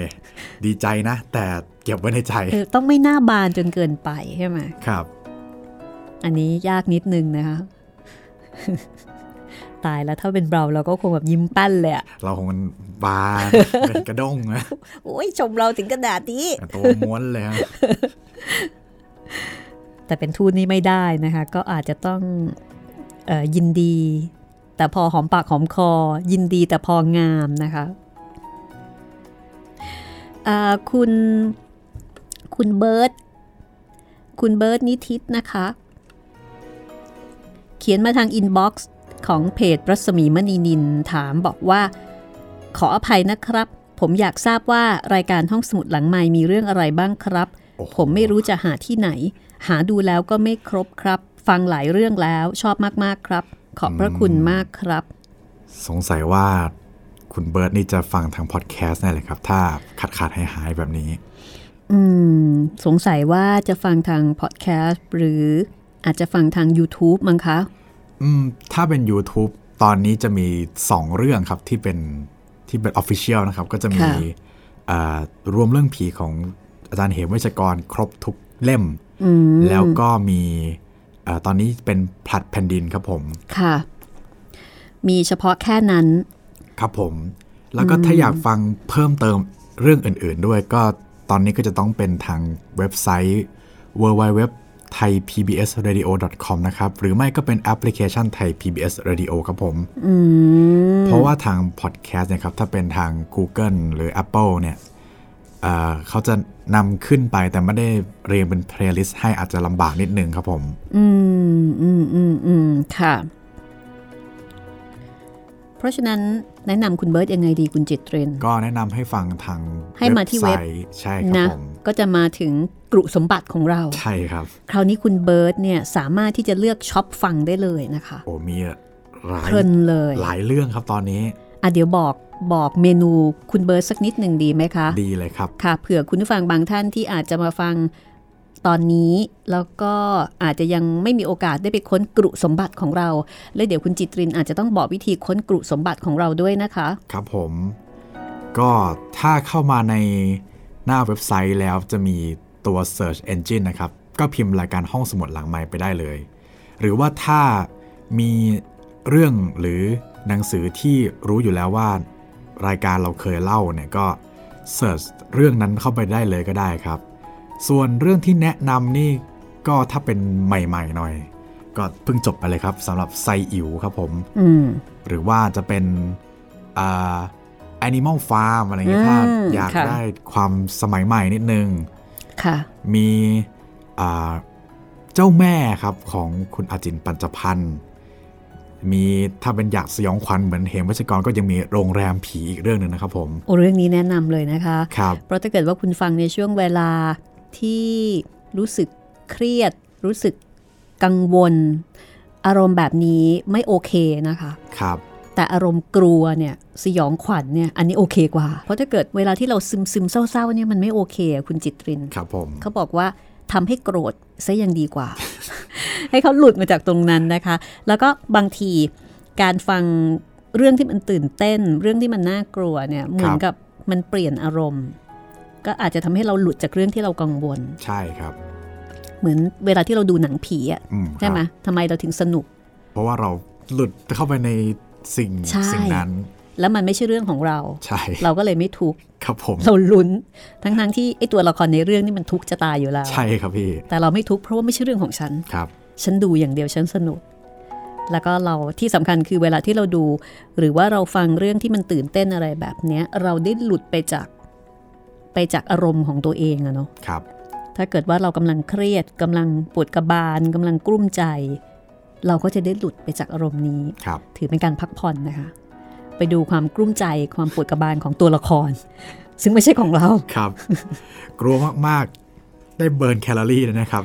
ดีใจนะแต่เก็บไว้ในใจเออต้องไม่หน้าบานจนเกินไปใช่ไหมครับอันนี้ยากนิดนึงนะคะตายแล้วถ้าเป็นเราเราก็คงแบบยิ้มปั้นเลยอะเราคงมันบานเป็นกระด้งนะโอ้ยชมเราถึงกระดาษนี้ตัวม้วนเลยแต่เป็นทูตนี่ไม่ได้นะคะก็อาจจะต้องเอ่อยินดีแต่พอหอมปากหอมคอยินดีแต่พองามนะคะอ่าคุณคุณเบิร์ดคุณเบิร์ดนิทิตนะคะเขียนมาทางอินบ็อกซ์ของเพจรัศมีมณีนินถามบอกว่าขออภัยนะครับผมอยากทราบว่ารายการห้องสมุดหลังไมค์มีเรื่องอะไรบ้างครับผมไม่รู้จะหาที่ไหนหาดูแล้วก็ไม่ครบครับฟังหลายเรื่องแล้วชอบมากๆครับขอบพระคุณมากครับสงสัยว่าคุณเบิร์ดนี่จะฟังทางพอดแคสต์แน่เลยครับถ้าขาดขาดหายหายแบบนี้อืมสงสัยว่าจะฟังทางพอดแคสต์หรืออาจจะฟังทาง YouTube มั้งคะอืมถ้าเป็น YouTube ตอนนี้จะมีสองเรื่องครับที่เป็นที่เป็น Official นะครับก็จะมีอ่ารวมเรื่องผีของอาจารย์เหมเวชกรครบทุกเล่มแล้วก็มีตอนนี้เป็นผลัดแผ่นดินครับผมค่ะมีเฉพาะแค่นั้นครับผมแล้วก็ถ้าอยากฟังเพิ่มเติมเรื่องอื่นๆด้วยก็ตอนนี้ก็จะต้องเป็นทางเว็บไซต์ ดับเบิลยู ดับเบิลยู ดับเบิลยู ดอท ไทย พี บี เอส เรดิโอ ดอท คอม นะครับหรือไม่ก็เป็นแอปพลิเคชัน Thai พี บี เอส Radio ครับผมเพราะว่าทางพอดแคสต์เนี่ยครับถ้าเป็นทาง Google หรือ Apple เนี่ยเขาจะนำขึ้นไปแต่ไม่ได้เรียงเป็นเพลย์ลิสต์ให้อาจจะลำบากนิดนึงครับผมอืมอืมอืมอืมค่ะเพราะฉะนั้นแนะนำคุณเบิร์ดยังไงดีคุณจิตเรนก็แนะนำให้ฟังทางให้มาที่เว็บใช่ครับนะก็จะมาถึงกรุสมบัติของเราใช่ครับคราวนี้คุณเบิร์ดเนี่ยสามารถที่จะเลือกช็อปฟังได้เลยนะคะโอ้มีหลายเพลินเลยหลายเรื่องครับตอนนี้อ่ะเดี๋ยวบอกบอกเมนูคุณเบิร์ดสักนิดหนึ่งดีไหมคะดีเลยครับค่ะเผื่อคุณผู้ฟังบางท่านที่อาจจะมาฟังตอนนี้แล้วก็อาจจะยังไม่มีโอกาสได้ไปค้นกรุสมบัติของเราและเดี๋ยวคุณจิตรินอาจจะต้องบอกวิธีค้นกรุสมบัติของเราด้วยนะคะครับผมก็ถ้าเข้ามาในหน้าเว็บไซต์แล้วจะมีตัว search engine นะครับก็พิมพ์รายการห้องสมุดหลังไมค์ไปได้เลยหรือว่าถ้ามีเรื่องหรือหนังสือที่รู้อยู่แล้วว่ารายการเราเคยเล่าเนี่ยก็เสิร์ชเรื่องนั้นเข้าไปได้เลยก็ได้ครับส่วนเรื่องที่แนะนำนี่ก็ถ้าเป็นใหม่ๆหน่อยก็เพิ่งจบไปเลยครับสำหรับไซอิ๋วครับผมหรือว่าจะเป็นอ่า Animal Farm อะไรอย่างเงี้ยถ้าอยากได้ความสมัยใหม่นิดนึงมีอ่าเจ้าแม่ครับของคุณอาจินปัญจพันธ์มีถ้าเป็นอยากสยองขวัญเหมือนเหมเวชกรก็ยังมีโรงแรมผีอีกเรื่องนึงนะครับผมโอ้เรื่องนี้แนะนำเลยนะคะครับเพราะถ้าเกิดว่าคุณฟังในช่วงเวลาที่รู้สึกเครียดรู้สึกกังวลอารมณ์แบบนี้ไม่โอเคนะคะครับแต่อารมณ์กลัวเนี่ยสยองขวัญเนี่ยอันนี้โอเคกว่าเพราะถ้าเกิดเวลาที่เราซึมซึมเศร้าๆเนี่ยมันไม่โอเคคุณจิตรินครับผมเขาบอกว่าทำให้โกรธซะยังดีกว่า ให้เขาหลุดมาจากตรงนั้นนะคะแล้วก็บางทีการฟังเรื่องที่มันตื่นเต้นเรื่องที่มันน่ากลัวเนี่ยเหมือนกับมันเปลี่ยนอารมณ์ก็อาจจะทำให้เราหลุดจากเรื่องที่เรากังวลใช่ครับเหมือนเวลาที่เราดูหนังผีอ่ะใช่ไหมทำไมเราถึงสนุกเพราะว่าเราหลุดเข้าไปในสิ่งสิ่งนั้นแล้วมันไม่ใช่เรื่องของเราใช่เราก็เลยไม่ทุกข์ครับผมเราลุ้นทั้งทั้งที่ไอ้ตัวละครในเรื่องนี่มันทุกข์จะตายอยู่แล้วใช่ครับพี่แต่เราไม่ทุกข์เพราะว่าไม่ใช่เรื่องของฉันครับฉันดูอย่างเดียวฉันสนุกแล้วก็เราที่สำคัญคือเวลาที่เราดูหรือว่าเราฟังเรื่องที่มันตื่นเต้นอะไรแบบนี้เราได้หลุดไปจากไปจากอารมณ์ของตัวเองอะเนาะครับถ้าเกิดว่าเรากำลังเครียดกำลังปวดกระบาลกำลังกลุ้มใจเราก็จะได้หลุดไปจากอารมณ์นี้ถือเป็นการพักผ่อนนะคะไปดูความกลุ้มใจความปวดกระบาลของตัวละครซึ่งไม่ใช่ของเราครับกลัวมาก ได้เบิร์นแคลอรี่นะครับ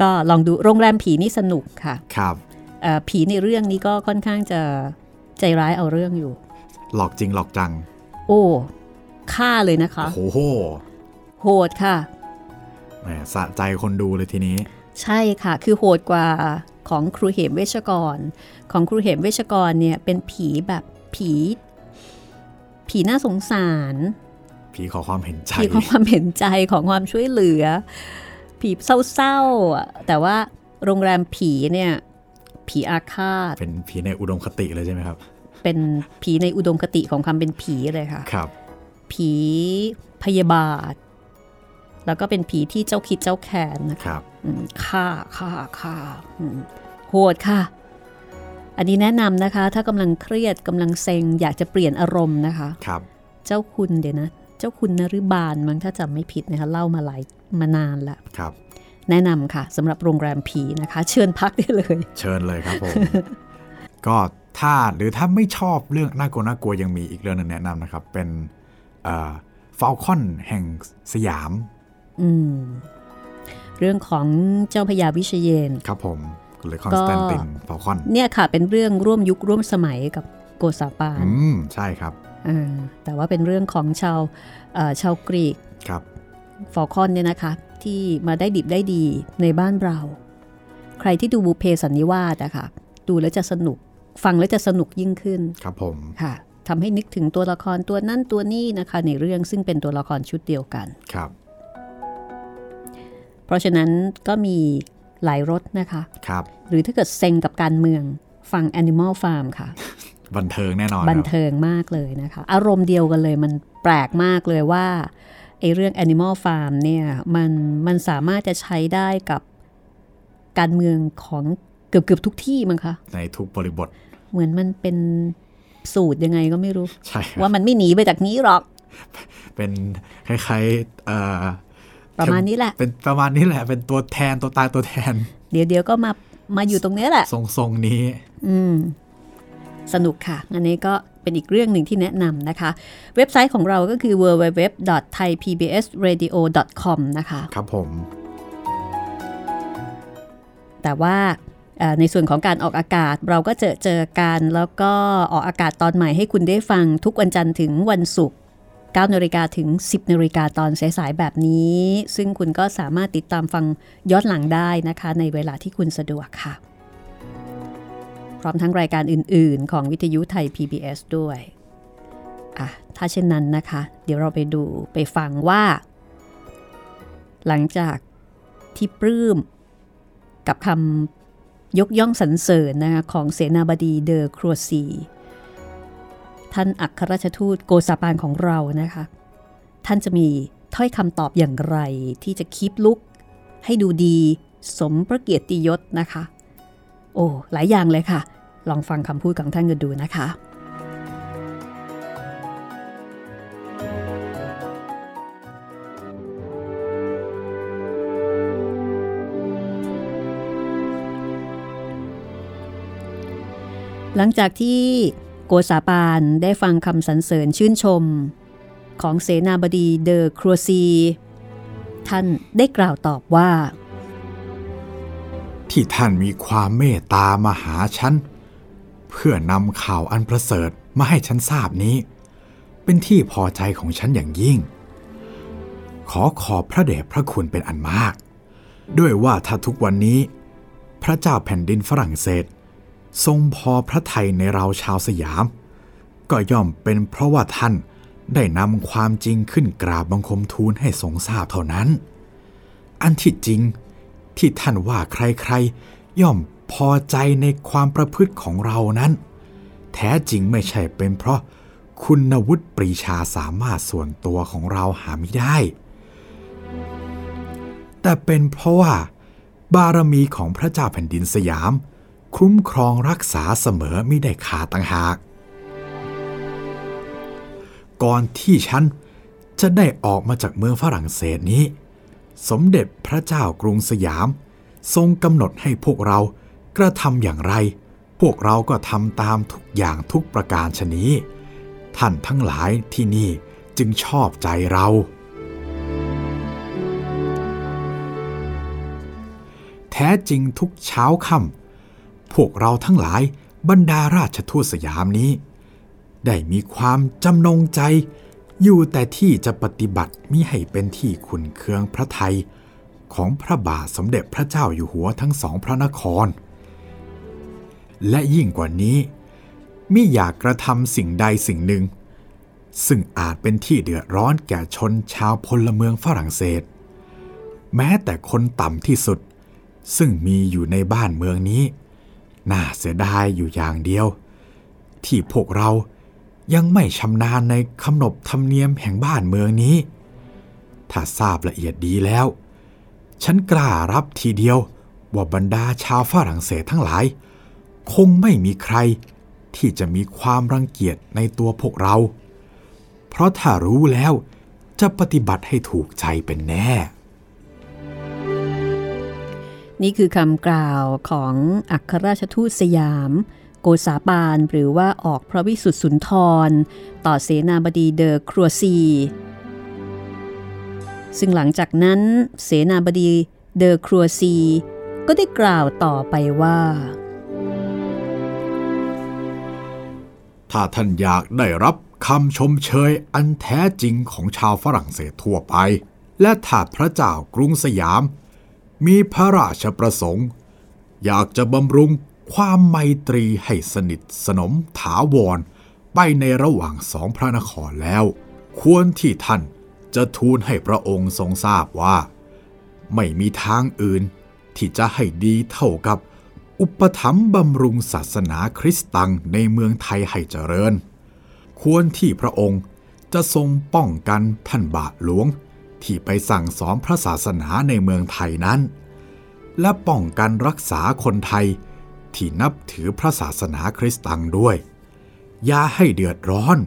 ก็ลองดูโรงแรมผีนี่สนุกค่ะครับผีในเรื่องนี้ก็ค่อนข้างจะใจร้ายเอาเรื่องอยู่หลอกจริงหลอกจังโอ้ฆ่าเลยนะคะโอ้โหโหดค่ะแหมสะใจคนดูเลยทีนี้ใช่ค่ะคือโหดกว่าของครูเหมเวชกรของครูเหมเวชกรเนี่ยเป็นผีแบบผีผีน่าสงสารผีขอความเห็นใจผีขอความเห็นใจขอความช่วยเหลือผีเศร้าๆแต่ว่าโรงแรมผีเนี่ยผีอาฆาตเป็นผีในอุดมคติเลยใช่ไหมครับเป็นผีในอุดมคติของคำเป็นผีเลยค่ะครับผีพยาบาทแล้วก็เป็นผีที่เจ้าคิดเจ้าแค้นนะครับฆ่าฆ่าฆ่าโหดค่ะอันนี้แนะนำนะคะถ้ากำลังเครียดกำลังเซ็งอยากจะเปลี่ยนอารมณ์นะคะครับเจ้าคุณเดี๋ยวนะเจ้าคุณนฤบาลมั้งถ้าจำไม่ผิดนะคะเล่ามาหลายมานานละครับแนะนำค่ะสำหรับโรงแรมผีนะคะเชิญพักได้เลยเชิญเลยครับผม ก็ถ้าหรือถ้าไม่ชอบเรื่องน่ากลัวน่ากลัวยังมีอีกเรื่องนึงแนะนำนะครับเป็นเอ่อ Falcon แห่งสยามอืมเรื่องของเจ้าพญาวิเชยรครับผมหรือ Constantine Falcon เนี่ยค่ะเป็นเรื่องร่วมยุคร่วมสมัยกับโกซาปานอืมใช่ครับอ่าแต่ว่าเป็นเรื่องของชาวเอ่อชาวกรีกครับ Falcon เนี่ยนะคะที่มาได้ดิบได้ดีในบ้านเราใครที่ดูบุพเพสันนิวาสอะค่ะดูแล้วจะสนุกฟังแล้วจะสนุกยิ่งขึ้นครับผมค่ะทำให้นึกถึงตัวละครตัวนั่นตัวนี้นะคะในเรื่องซึ่งเป็นตัวละครชุดเดียวกันครับเพราะฉะนั้นก็มีหลายรสนะคะครับหรือถ้าเกิดเซ็งกับการเมืองฟัง Animal Farm ค่ะบันเทิงแน่นอนบันเทิงมากเลยนะคะอารมณ์เดียวกันเลยมันแปลกมากเลยว่าไอ้เรื่อง Animal Farm เนี่ยมันมันสามารถจะใช้ได้กับการเมืองของเกือบๆทุกที่มั้งคะในทุกบริบทเหมือนมันเป็นสูตรยังไงก็ไม่รู้ว่ามันไม่หนีไปจากนี้หรอกเป็นคล้ายๆเอ่อประมาณนี้แหละเป็นประมาณนี้แหละเป็นตัวแทนตัวตายตัวแทนเดี๋ยวๆก็มามาอยู่ตรงนี้แหละทรงๆนี้อืมสนุกค่ะอันนี้ก็เป็นอีกเรื่องหนึ่งที่แนะนำนะคะเว็บไซต์ของเราก็คือ ดับเบิลยู ดับเบิลยู ดับเบิลยู ดอท ไทยพีบีเอสเรดิโอ ดอท คอม นะคะครับผมแต่ว่าในส่วนของการออกอากาศเราก็เจอเจอกันแล้วก็ออกอากาศตอนใหม่ให้คุณได้ฟังทุกวันจันทร์ถึงวันศุกร์ เก้านาฬิกาถึง สิบนาฬิกาตอนสายๆแบบนี้ซึ่งคุณก็สามารถติดตามฟังย้อนหลังได้นะคะในเวลาที่คุณสะดวกค่ะพร้อมทั้งรายการอื่นๆของวิทยุไทย พี บี เอส ด้วยอ่ะถ้าเช่นนั้นนะคะเดี๋ยวเราไปดูไปฟังว่าหลังจากที่ปลื้มกับคำยกย่องสรรเสริญนะคะของเสนาบดีเดอครัวซีท่านอัครราชทูตโกซาปานของเรานะคะท่านจะมีถ้อยคำตอบอย่างไรที่จะคีปลุกให้ดูดีสมพระเกียรติยศนะคะโอ้หลายอย่างเลยค่ะลองฟังคำพูดของท่านกันดูนะคะหลังจากที่โกษาปานได้ฟังคำสรรเสริญชื่นชมของเสนาบดีเดอครัวซีท่านได้กล่าวตอบว่าที่ท่านมีความเมตตามาหาฉันเพื่อนำข่าวอันประเสริฐมาให้ฉันทราบนี้เป็นที่พอใจของฉันอย่างยิ่งขอขอบพระเดชพระคุณเป็นอันมากด้วยว่าถ้าทุกวันนี้พระเจ้าแผ่นดินฝรั่งเศสทรงพอพระทัยในเราชาวสยามก็ย่อมเป็นเพราะว่าท่านได้นำความจริงขึ้นกราบบังคมทูลให้ทรงทราบเท่านั้นอันที่จริงที่ท่านว่าใครๆย่อมพอใจในความประพฤติของเรานั้นแท้จริงไม่ใช่เป็นเพราะคุณวุฒิปรีชาสามารถส่วนตัวของเราหาไม่ได้แต่เป็นเพราะว่าบารมีของพระเจ้าแผ่นดินสยามคุ้มครองรักษาเสมอมิได้ขาดต่างหากก่อนที่ฉันจะได้ออกมาจากเมืองฝรั่งเศสนี้สมเด็จพระเจ้ากรุงสยามทรงกำหนดให้พวกเรากระทำอย่างไรพวกเราก็ทำตามทุกอย่างทุกประการชนี้ท่านทั้งหลายที่นี่จึงชอบใจเรา แท้จริงทุกเช้าค่ำพวกเราทั้งหลายบรรดาราชทูตสยามนี้ได้มีความจำนงใจอยู่แต่ที่จะปฏิบัติมิให้เป็นที่ขุ่นเคืองพระทัยของพระบาทสมเด็จพระเจ้าอยู่หัวทั้งสองพระนครและยิ่งกว่านี้มิอยากกระทำสิ่งใดสิ่งหนึ่งซึ่งอาจเป็นที่เดือดร้อนแก่ชนชาวพลเมืองฝรั่งเศสแม้แต่คนต่ำที่สุดซึ่งมีอยู่ในบ้านเมืองนี้น่าเสียดายอยู่อย่างเดียวที่พวกเรายังไม่ชำนาญในขนบธรรมเนียมแห่งบ้านเมืองนี้ถ้าทราบละเอียดดีแล้วฉันกล้ารับทีเดียวว่าบรรดาชาวฝรั่งเศสทั้งหลายคงไม่มีใครที่จะมีความรังเกียจในตัวพวกเราเพราะถ้ารู้แล้วจะปฏิบัติให้ถูกใจเป็นแน่นี่คือคำกล่าวของอัครราชทูตสยามโกษาปานหรือว่าออกพระวิสุทธิสุนทรต่อเสนาบดีเดอครัวซีซึ่งหลังจากนั้นเสนาบดีเดอครัวซีก็ได้กล่าวต่อไปว่าถ้าท่านอยากได้รับคำชมเชยอันแท้จริงของชาวฝรั่งเศสทั่วไปและถ้าพระเจ้ากรุงสยามมีพระราชประสงค์อยากจะบำรุงความไมตรีให้สนิทสนมถาวรไปในระหว่างสองพระนครแล้วควรที่ท่านจะทูลให้พระองค์ทรงทราบว่าไม่มีทางอื่นที่จะให้ดีเท่ากับอุปถัมภ์บำรุงศาสนาคริสต์ตังในเมืองไทยให้เจริญควรที่พระองค์จะทรงป้องกันท่านบาทหลวงที่ไปสั่งสอนพระศาสนาในเมืองไทยนั้นและป้องกันรักษาคนไทยที่นับถือพระศาสนาคริสต์ตังด้วยอย่าให้เดือดร้อน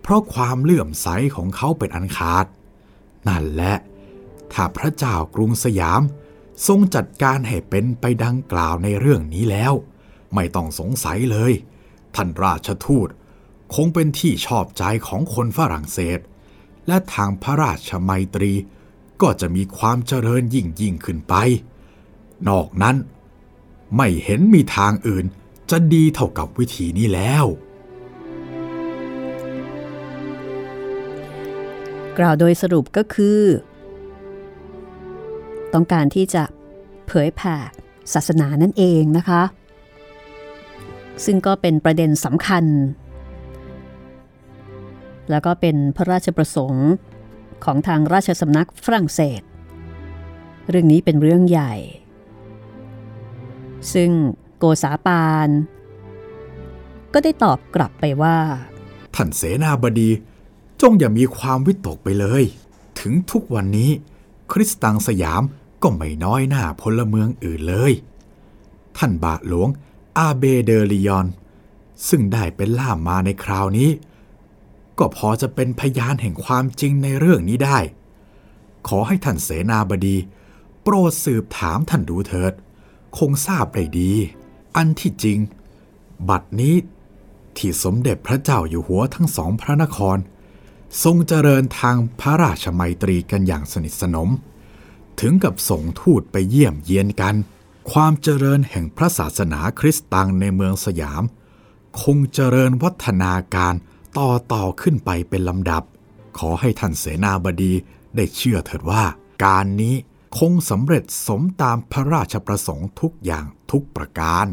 เพราะความเลื่อมใสของเขาเป็นอันขาดนั่นแหละถ้าพระเจ้ากรุงสยามทรงจัดการให้เป็นไปดังกล่าวในเรื่องนี้แล้วไม่ต้องสงสัยเลยท่านราชทูตคงเป็นที่ชอบใจของคนฝรั่งเศสและทางพระราชไมตรีก็จะมีความเจริญยิ่งยิ่งขึ้นไปนอกนั้นไม่เห็นมีทางอื่นจะดีเท่ากับวิธีนี้แล้วกล่าวโดยสรุปก็คือต้องการที่จะเผยแผ่ศาสนานั่นเองนะคะซึ่งก็เป็นประเด็นสำคัญแล้วก็เป็นพระราชประสงค์ของทางราชสำนักฝรั่งเศสเรื่องนี้เป็นเรื่องใหญ่ซึ่งโกษาปานก็ได้ตอบกลับไปว่าท่านเสนาบดีจงอย่ามีความวิตกไปเลยถึงทุกวันนี้คริสตังสยามก็ไม่น้อยหน้าพลเมืองอื่นเลยท่านบาทหลวงอาเบเดอริยอนซึ่งได้เป็นล่ามมาในคราวนี้ก็พอจะเป็นพยานแห่งความจริงในเรื่องนี้ได้ขอให้ท่านเสนาบดีโปรดสืบถามท่านดูเถิดคงทราบได้ดีอันที่จริงบัดนี้ที่สมเด็จพระเจ้าอยู่หัวทั้งสองพระนครทรงเจริญทางพระราชไมตรีกันอย่างสนิทสนมถึงกับส่งทูตไปเยี่ยมเยียนกันความเจริญแห่งพระศาสนาคริสต์ตังในเมืองสยามคงเจริญวัฒนาการต่อต่อขึ้นไปเป็นลำดับขอให้ท่านเสนาบดีได้เชื่อเถิดว่าการนี้คงสำเร็จสมตามพระราชประสงค์ทุกอย่างทุกประการ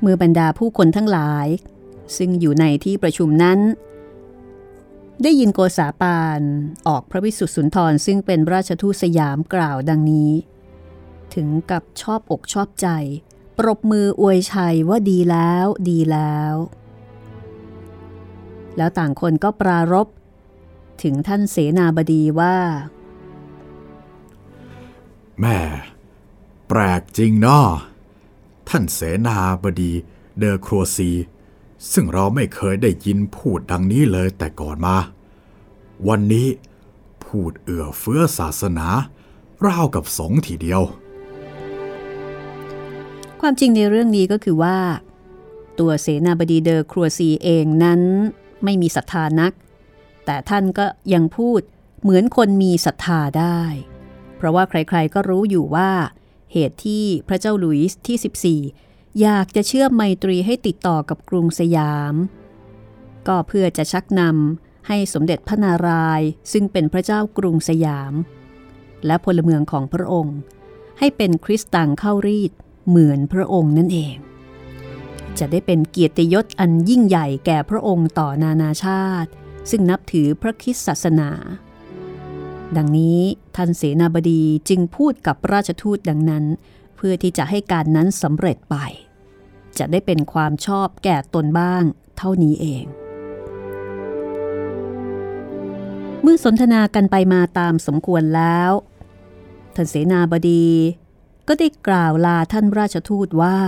เมื่อบรรดาผู้คนทั้งหลายซึ่งอยู่ในที่ประชุมนั้นได้ยินโกษาปานออกพระวิสุทธิสุนทรซึ่งเป็นราชทูตสยามกล่าวดังนี้ถึงกับชอบอกชอบใจปรบมืออวยชัยว่าดีแล้วดีแล้วแล้วต่างคนก็ปรารภถึงท่านเสนาบดีว่าแม่แปลกจริงเนาะท่านเสนาบดีเดอครัวซีซึ่งเราไม่เคยได้ยินพูดดังนี้เลยแต่ก่อนมาวันนี้พูดเอื้อเฟื้อศาสนาราวกับสงฆ์ทีเดียวความจริงในเรื่องนี้ก็คือว่าตัวเสนาบดีเดอครัวซีเองนั้นไม่มีศรัทธานักแต่ท่านก็ยังพูด เหมือนคนมีศรัทธาได้เพราะว่าใครๆก็รู้อยู่ว่าเหตุที่พระเจ้าหลุยส์ที่สิบสี่อยากจะเชื่อมไมตรีให้ติดต่อกับกรุงสยามก็เพื่อจะชักนำให้สมเด็จพระนารายณ์ซึ่งเป็นพระเจ้ากรุงสยามและพลเมืองของพระองค์ให้เป็นคริสตังเข้ารีดเหมือนพระองค์นั่นเองจะได้เป็นเกียรติยศอันยิ่งใหญ่แก่พระองค์ต่อนานาชาติซึ่งนับถือพระคริสต์ศาสนาดังนี้ท่านเสนาบดีจึงพูดกับราชทูตดังนั้นเพื่อที่จะให้การนั้นสำเร็จไปจะได้เป็นความชอบแก่ตนบ้างเท่านี้เองเมื่อสนทนากันไปมาตามสมควรแล้วท่านเสนาบดีก็ได้กล่าวลาท่านราชทูตว่า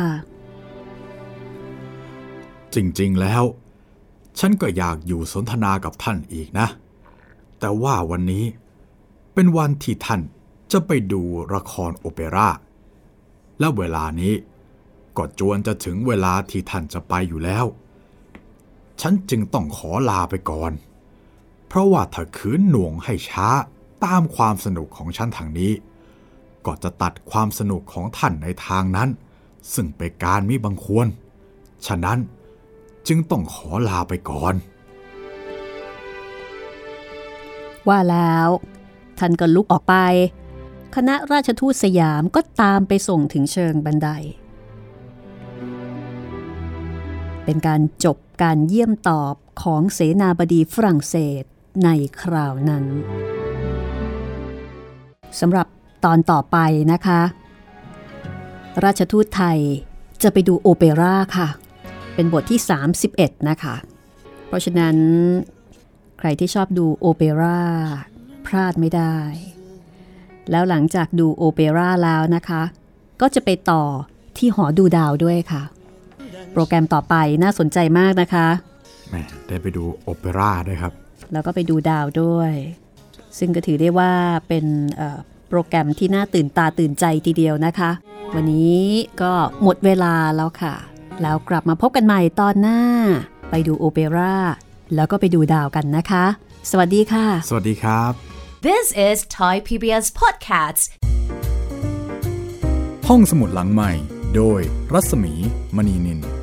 จริงๆแล้วฉันก็อยากอยู่สนทนากับท่านอีกนะแต่ว่าวันนี้เป็นวันที่ท่านจะไปดูละครโอเปร่าและเวลานี้ก็จวนจะถึงเวลาที่ท่านจะไปอยู่แล้วฉันจึงต้องขอลาไปก่อนเพราะว่าถ้าขืนหน่วงให้ช้าตามความสนุกของฉันทางนี้ก็จะตัดความสนุกของท่านในทางนั้นซึ่งเป็นการมิบังควรฉะนั้นจึงต้องขอลาไปก่อนว่าแล้วท่านก็ลุกออกไปคณะราชทูตสยามก็ตามไปส่งถึงเชิงบันไดเป็นการจบการเยี่ยมตอบของเสนาบดีฝรั่งเศสในคราวนั้นสำหรับตอนต่อไปนะคะราชทูตไทยจะไปดูโอเปร่าค่ะเป็นบทที่สามสิบเอ็ดนะคะเพราะฉะนั้นใครที่ชอบดูโอเปร่าพลาดไม่ได้แล้วหลังจากดูโอเปร่าแล้วนะคะก็จะไปต่อที่หอดูดาวด้วยค่ะโปรแกรมต่อไปน่าสนใจมากนะคะแหมได้ไปดูโอเปร่าด้วยครับแล้วก็ไปดูดาวด้วยซึ่งก็ถือได้ว่าเป็นโปรแกรมที่น่าตื่นตาตื่นใจทีเดียวนะคะวันนี้ก็หมดเวลาแล้วค่ะแล้วกลับมาพบกันใหม่ตอนหน้าไปดูโอเปร่าแล้วก็ไปดูดาวกันนะคะสวัสดีค่ะสวัสดีครับ This is Thai พี บี เอส Podcasts ห้องสมุดหลังใหม่โดยรัศมีมณีนิน